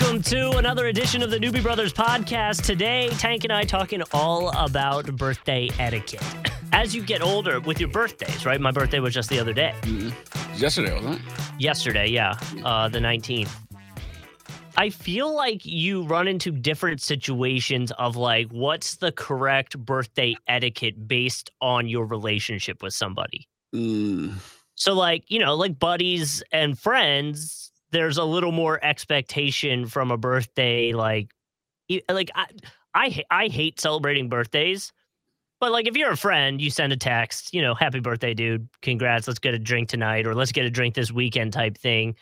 Welcome to another edition of the Newbie Brothers Podcast. Today, Tank and I talking all about birthday etiquette. As you get older with your birthdays, right? My birthday was just the other day. Yesterday, wasn't it? Yesterday, yeah. The 19th. I feel like you run into different situations of like, what's the correct birthday etiquette based on your relationship with somebody? So like, you know, like buddies and friends, there's a little more expectation from a birthday. Like I hate celebrating birthdays, but like if you're a friend, you send a text, you know, happy birthday, dude. Congrats. Let's get a drink tonight or let's get a drink this weekend type thing.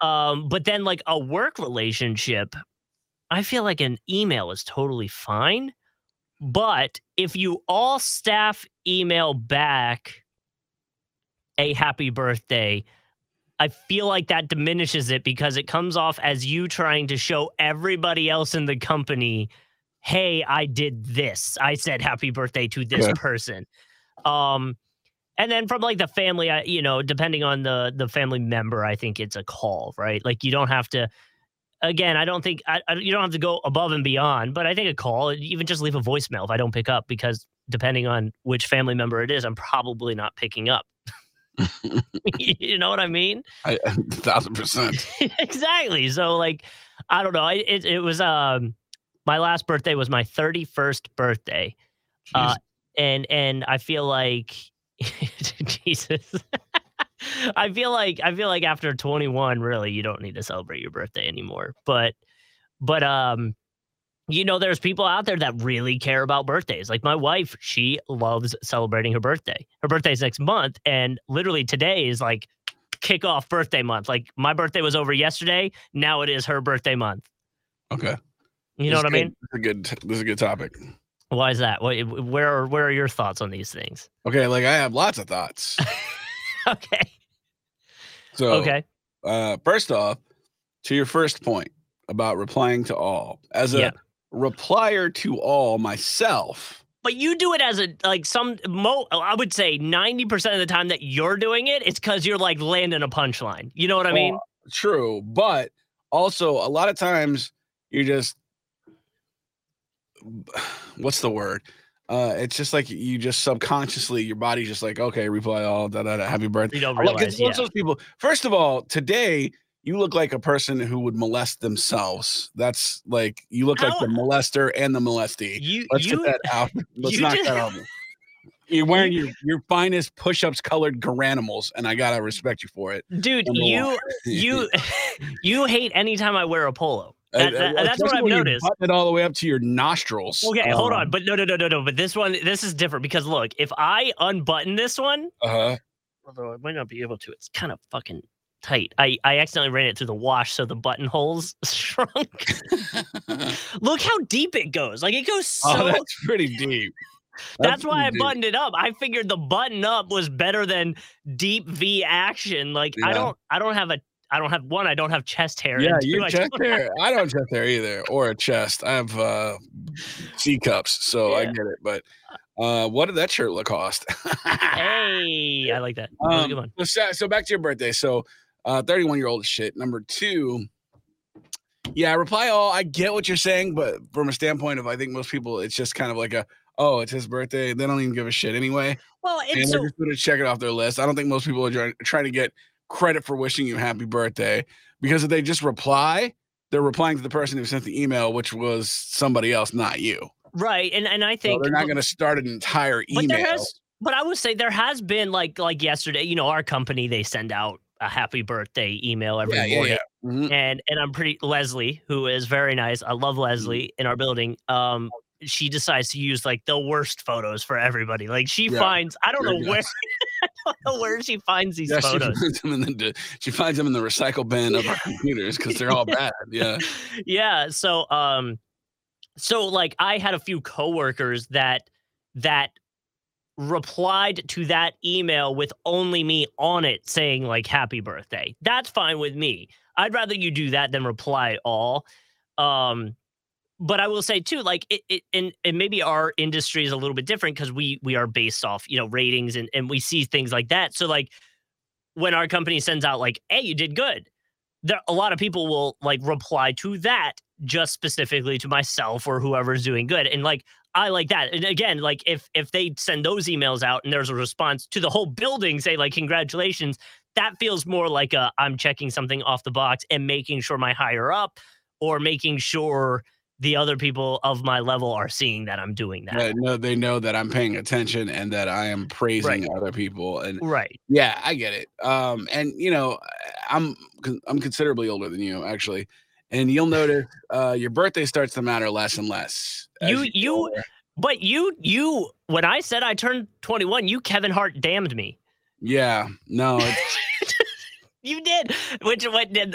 But then like a work relationship, I feel like an email is totally fine. But if you all staff email back a happy birthday, I feel like that diminishes it because it comes off as you trying to show everybody else in the company, hey, I did this. I said happy birthday to this person. And then from like the family, you know, depending on the family member, I think it's a call, right? Like you don't have to, again, I don't think, you don't have to go above and beyond, but I think a call, even just leave a voicemail if I don't pick up, because depending on which family member it is, I'm probably not picking up. You know what I mean? 1,000%. Exactly. So like, I don't know. It was, my last birthday was my 31st birthday. And I feel like, Jesus. I feel like after 21, really, you don't need to celebrate your birthday anymore. But you know, there's people out there that really care about birthdays. Like my wife, she loves celebrating her birthday. Her birthday's next month, and literally today is like kickoff birthday month. Like my birthday was over yesterday. Now it is her birthday month. Okay. You know what I mean? This is a good topic. Why is that? Where are your thoughts on these things? Okay, like I have lots of thoughts. Okay. So, okay. First off, to your first point about replying to all. As a replier to all myself. But you do it as a, like I would say 90% of the time that you're doing it, it's because you're like landing a punchline. You know what I mean? True. But also a lot of times you're just, what's the word? It's just like you just subconsciously, your body's just like, okay, reply all, happy birthday. You don't realize, those people. First of all, today you look like a person who would molest themselves. That's like you look like the molester and the molestee. Let's get that out. Let's knock that out. You're wearing your finest push-ups colored garanimals, and I gotta respect you for it, dude. You hate anytime I wear a polo. That's what I've noticed. Button it all the way up to your nostrils. Okay, hold on, but no. But this is different because look, if I unbutton this one, although I might not be able to, it's kind of fucking tight. I accidentally ran it through the wash, so the buttonholes shrunk. Look how deep it goes. Like it goes so. Oh, that's pretty deep. That's why I buttoned it up. I figured the button up was better than deep V action. Like I don't have chest hair. Yeah, you chest hair. I don't chest hair either, or a chest. I have C cups, so I get it. But what did that shirt cost? Hey, I like that. Good one. So back to your birthday. So 31-year-old shit. Number two. Yeah, reply all. I get what you're saying, but from a standpoint of, I think most people, it's just kind of like a, oh, it's his birthday. They don't even give a shit anyway. Well, it's just going to check it off their list. I don't think most people are trying to get credit for wishing you happy birthday, because if they just reply, they're replying to the person who sent the email, which was somebody else, not you. Right. And I think they're not going to start an entire email. But I would say there has been like yesterday, you know, our company, they send out a happy birthday email every morning. Yeah. Mm-hmm. And I'm pretty Leslie, who is very nice. I love Leslie in our building. She decides to use like the worst photos for everybody. Like she finds, I don't know where she finds these photos. She finds them in the recycle bin of our computers because they're all bad. Yeah. Yeah. So, so like I had a few coworkers that replied to that email with only me on it saying like happy birthday. That's fine with me. I'd rather you do that than reply all. But I will say too, like and maybe our industry is a little bit different because we are based off, you know, ratings and we see things like that. So like when our company sends out like, hey, you did good, there, a lot of people will like reply to that just specifically to myself or whoever's doing good. And like, I like that. And again, like if they send those emails out and there's a response to the whole building, say like, congratulations, that feels more like a, I'm checking something off the box and making sure my higher up or making sure the other people of my level are seeing that I'm doing that. Right. No, they know that I'm paying attention and that I am praising other people. And yeah, I get it. And you know, I'm considerably older than you actually. And you'll notice your birthday starts to matter less and less. But when I said I turned 21, you Kevin Hart damned me. Yeah, no. It's... you did,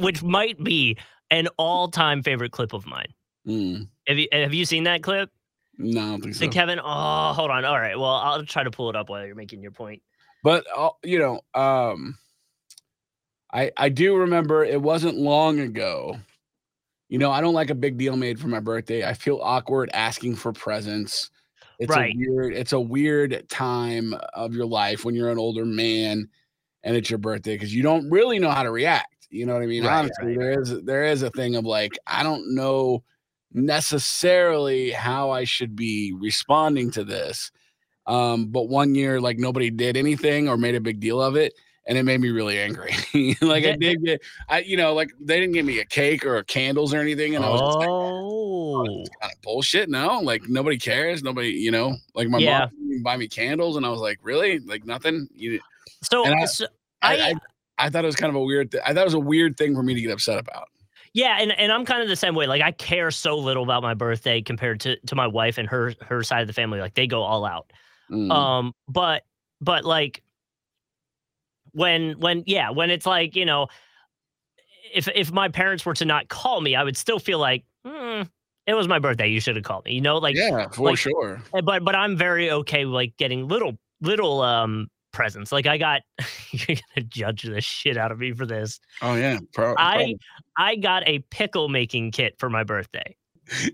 which might be an all-time favorite clip of mine. Mm. Have you seen that clip? No, I don't think so. Kevin, oh, hold on. All right, well, I'll try to pull it up while you're making your point. But, you know, I do remember it wasn't long ago. You know, I don't like a big deal made for my birthday. I feel awkward asking for presents. It's a weird time of your life when you're an older man and it's your birthday because you don't really know how to react. You know what I mean? Right, honestly, there is a thing of like, I don't know necessarily how I should be responding to this. But one year, like nobody did anything or made a big deal of it. And it made me really angry. Like I did get, you know, like they didn't give me a cake or candles or anything. And I was just like, oh, this is kind of bullshit now. Like nobody cares. Nobody, you know, like my mom didn't even buy me candles. And I was like, really? Like nothing? So I thought it was kind of a weird thing. I thought it was a weird thing for me to get upset about. Yeah. And I'm kind of the same way. Like I care so little about my birthday compared to my wife and her side of the family. Like they go all out. Mm. But like, when it's like, you know, if my parents were to not call me, I would still feel like it was my birthday. You should have called me, you know, like, yeah, for like, sure. But I'm very okay with like getting little presents. Like I got, you're gonna judge the shit out of me for this. Oh yeah, probably. I got a pickle making kit for my birthday.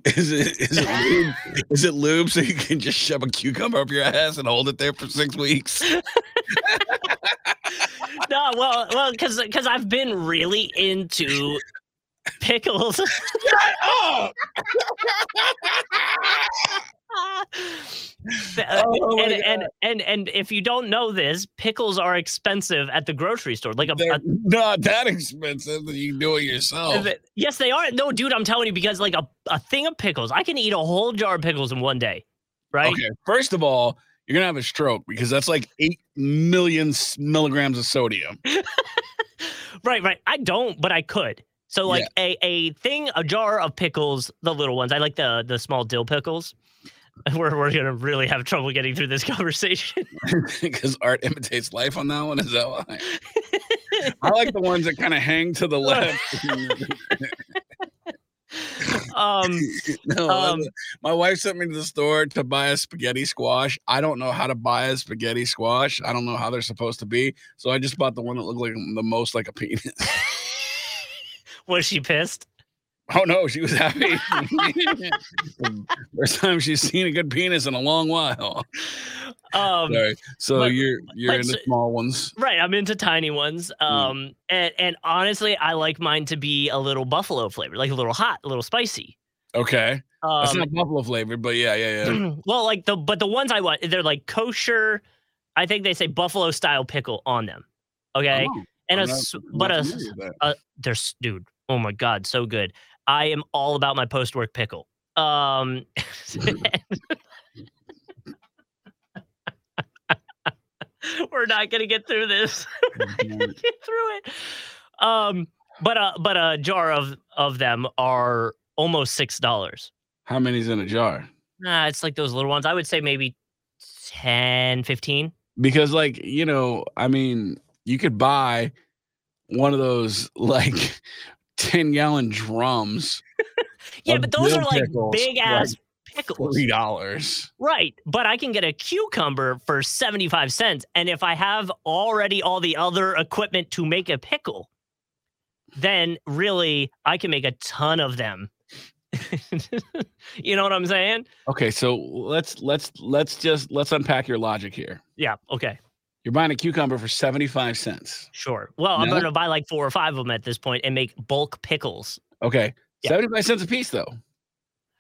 Is it lube? Is it lube so you can just shove a cucumber up your ass and hold it there for 6 weeks? No, well, because I've been really into pickles. Shut up! Oh, and if you don't know this, pickles are expensive at the grocery store. Like they're not that expensive that you can do it yourself. Yes, they are. No, dude, I'm telling you, because like a thing of pickles, I can eat a whole jar of pickles in one day, right? Okay, first of all, you're going to have a stroke because that's like 8 million milligrams of sodium. Right. I don't, but I could. So like a jar of pickles, the little ones. I like the small dill pickles. We're going to really have trouble getting through this conversation. Because art imitates life on that one. Is that why? I like the ones that kind of hang to the left. My wife sent me to the store to buy a spaghetti squash. I don't know how to buy a spaghetti squash. I don't know how they're supposed to be. So I just bought the one that looked like the most like a penis. Was she pissed? Oh no, she was happy. First time she's seen a good penis in a long while. Sorry. So you're into small ones, right? I'm into tiny ones. And honestly, I like mine to be a little buffalo flavored, like a little hot, a little spicy. Okay, it's not buffalo flavored, but yeah. Well, like the ones I want, they're like kosher. I think they say buffalo style pickle on them. Okay, oh, and there's dude. Oh my God, so good. I am all about my post-work pickle. We're not going to get through this. We're not going to get through it. But a jar of them are almost $6. How many's in a jar? It's like those little ones. I would say maybe 10, 15. Because like, you know, I mean, you could buy one of those like 10-gallon drums. Yeah, but those are like big ass pickles. $3. Right. But I can get a cucumber for 75 cents. And if I have already all the other equipment to make a pickle, then really I can make a ton of them. You know what I'm saying? Okay, so let's unpack your logic here. Yeah, okay. You're buying a cucumber for 75 cents. Sure. Well, no? I'm going to buy like 4 or 5 of them at this point and make bulk pickles. Okay. Yeah. 75 cents a piece, though.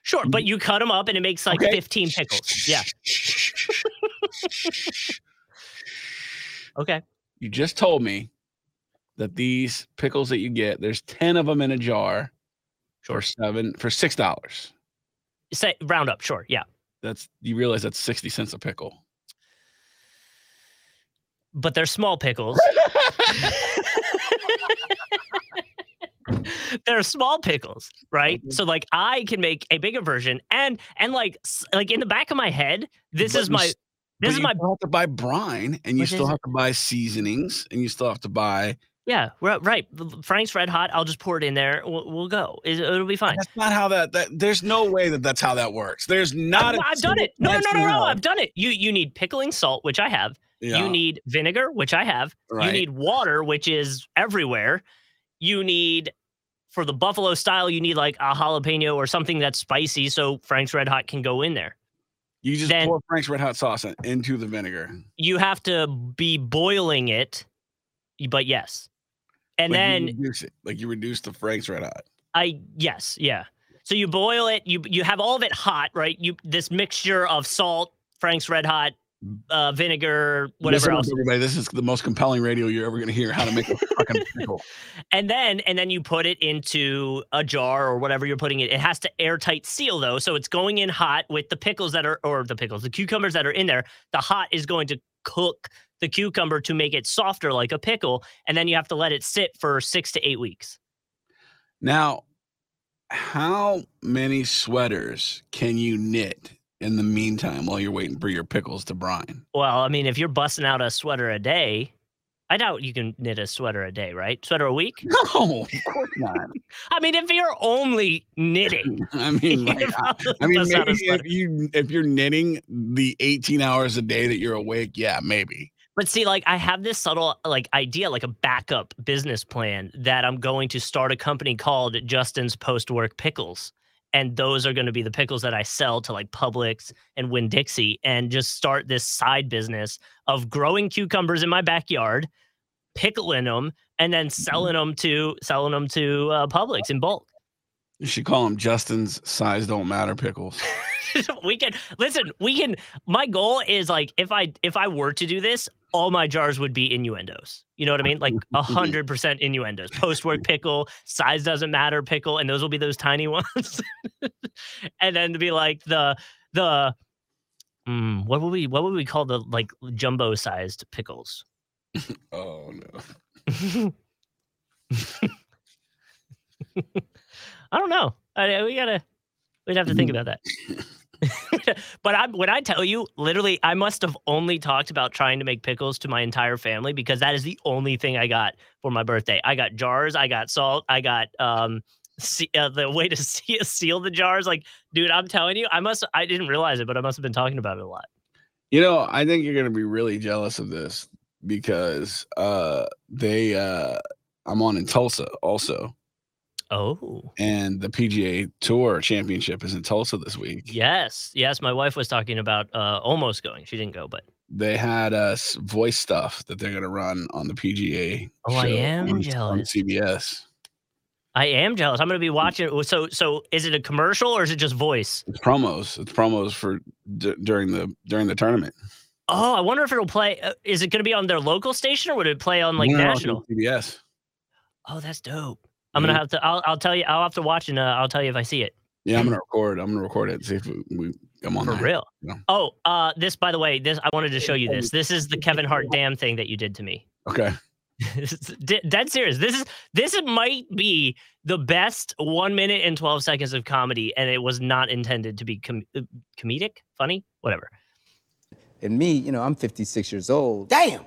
Sure. But you cut them up and it makes like 15 pickles. Yeah. Okay. You just told me that these pickles that you get, there's 10 of them in a jar. Sure. For $6. Say round up. Sure. Yeah. You realize that's 60 cents a pickle. But they're small pickles. They're small pickles, right? Mm-hmm. So like I can make a bigger version and like in the back of my head, you have to buy brine and you still have to buy seasonings and you still have to buy. Yeah, right. Frank's Red Hot. I'll just pour it in there. We'll go. It'll be fine. That's not how that. There's no way that's how that works. There's not. I've done it. No. I've done it. You need pickling salt, which I have. Yeah. You need vinegar, which I have. Right. You need water, which is everywhere. You need, for the Buffalo style, you need like a jalapeno or something that's spicy so Frank's Red Hot can go in there. You just pour Frank's Red Hot sauce into the vinegar. You have to be boiling it, but yes. And like then... you reduce the Frank's Red Hot. Yes, yeah. So you boil it. You have all of it hot, right? This mixture of salt, Frank's Red Hot, vinegar, whatever else. Everybody, this is the most compelling radio you're ever going to hear, how to make a fucking pickle. And then you put it into a jar or whatever you're putting it. It has to airtight seal, though, so it's going in hot with the pickles the cucumbers that are in there. The hot is going to cook the cucumber to make it softer like a pickle, and then you have to let it sit for 6 to 8 weeks. Now, how many sweaters can you knit in the meantime while you're waiting for your pickles to brine? Well, I mean, if you're busting out a sweater a day, I doubt you can knit a sweater a day, right? Sweater a week? No, of course not. I mean, if you're only knitting. I mean, maybe if you're knitting the 18 hours a day that you're awake, yeah, maybe. But see, like I have this subtle like idea, like a backup business plan that I'm going to start a company called Justin's Post-Work Pickles. And those are going to be the pickles that I sell to like Publix and Winn-Dixie, and just start this side business of growing cucumbers in my backyard, pickling them, and then selling them to Publix in bulk. You should call them Justin's Size Don't Matter Pickles. We can. My goal is like if I were to do this, all my jars would be innuendos. You know what I mean? Like 100% innuendos. Post-work pickle, size doesn't matter pickle, and those will be those tiny ones. And then to be like what would we call the like jumbo-sized pickles? Oh no. I don't know. We'd have to think about that. But when I tell you, literally, I must have only talked about trying to make pickles to my entire family, because that is the only thing I got for my birthday. I got jars, I got salt, I got the way to seal the jars. Like, dude, I'm telling you, I didn't realize it, but I must have been talking about it a lot. You know, I think you're going to be really jealous of this because I'm on in Tulsa also. Oh, and the PGA Tour Championship is in Tulsa this week. Yes. My wife was talking about almost going. She didn't go, but they had voice stuff that they're going to run on the PGA. Oh, I am jealous. On CBS. I am jealous. I'm going to be watching. So is it a commercial or is it just voice? It's promos for during the tournament. Oh, I wonder if it'll play. Is it going to be on their local station or would it play on national? CBS. Oh, that's dope. I'm gonna have to. I'll tell you. I'll have to watch and I'll tell you if I see it. Yeah, I'm gonna record it. And see if we come on for real. You know? Oh, this, by the way, I wanted to show you this. This is the Kevin Hart damn thing that you did to me. Okay. Dead serious. This might be the best 1 minute and 12 seconds of comedy, and it was not intended to be comedic, funny, whatever. And me, you know, I'm 56 years old. Damn.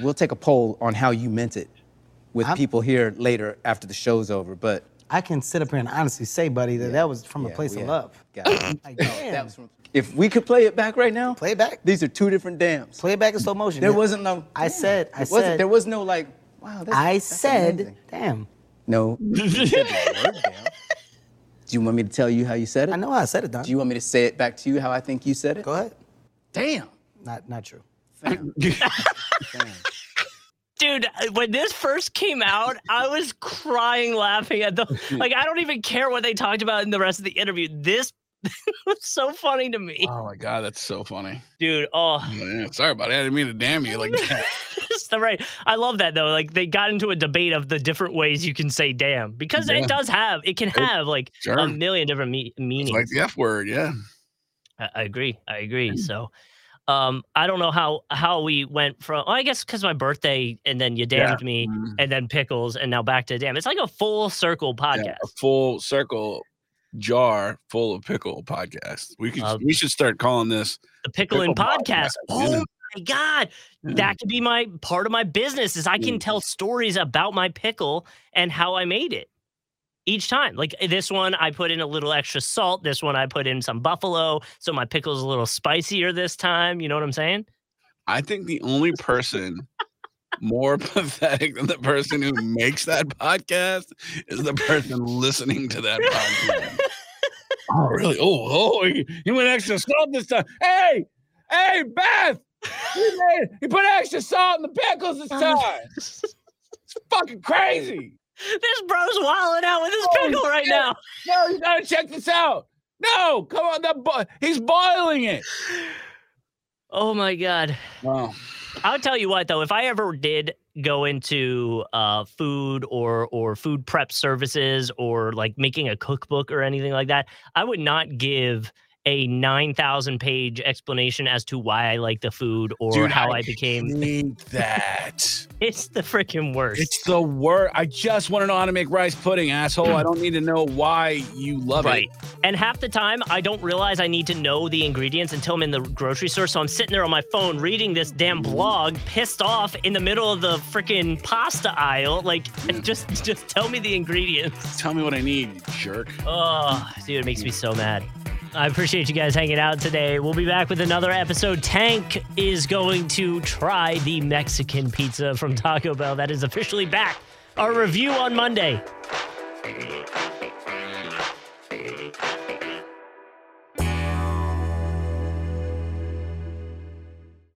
We'll take a poll on how you meant it with people here later after the show's over. But I can sit up here and honestly say, buddy, that that was from a place of love. Got it. Like, that was from. If we could play it back right now, play it back. These are two different dams. Play it back in slow motion. There wasn't no. I said. There was no like. Wow. That's amazing. Damn. No. You said that word, damn. Do you want me to tell you how you said it? I know how I said it, Don. Do you want me to say it back to you how I think you said it? Go ahead. Damn. Not true. Damn. Damn. Dude, when this first came out, I was crying laughing at the... Like, I don't even care what they talked about in the rest of the interview. This was so funny to me. Oh, my God, that's so funny. Dude, oh. Man, sorry about it. I didn't mean to damn you like that. Right. I love that though. Like they got into a debate of the different ways you can say damn because it does have, it can have like a million different meanings. It's like the F word. Yeah. I agree. Mm. So, I don't know how we went from, I guess cause my birthday and then you damned me and then pickles and now back to damn. It's like a full circle podcast, a full circle jar full of pickle podcast. We should start calling this the Pickling Podcast. Oh, my God, that could be my part of my business is I can tell stories about my pickle and how I made it each time. Like this one, I put in a little extra salt. This one, I put in some buffalo. So my pickle's a little spicier this time. You know what I'm saying? I think the only person more pathetic than the person who makes that podcast is the person listening to that podcast. Oh, really? Oh, you went extra salt this time. Hey, Beth. He put extra salt in the pickles this time. It's fucking crazy. This bro's wilding out with his pickle right now. No, you gotta check this out. No, come on, he's boiling it. Oh my God. Wow. I'll tell you what though, if I ever did go into food or food prep services or like making a cookbook or anything like that, I would not give a 9,000-page explanation as to why I like the food or how I became. Need that. It's the freaking worst. It's the worst. I just want to know how to make rice pudding, asshole. I don't need to know why you love it. And half the time, I don't realize I need to know the ingredients until I'm in the grocery store. So I'm sitting there on my phone reading this damn blog, pissed off in the middle of the freaking pasta aisle. Like, just tell me the ingredients. Tell me what I need, you jerk. Oh, dude, it makes me so mad. I appreciate you guys hanging out today. We'll be back with another episode. Tank is going to try the Mexican pizza from Taco Bell. That is officially back. Our review on Monday.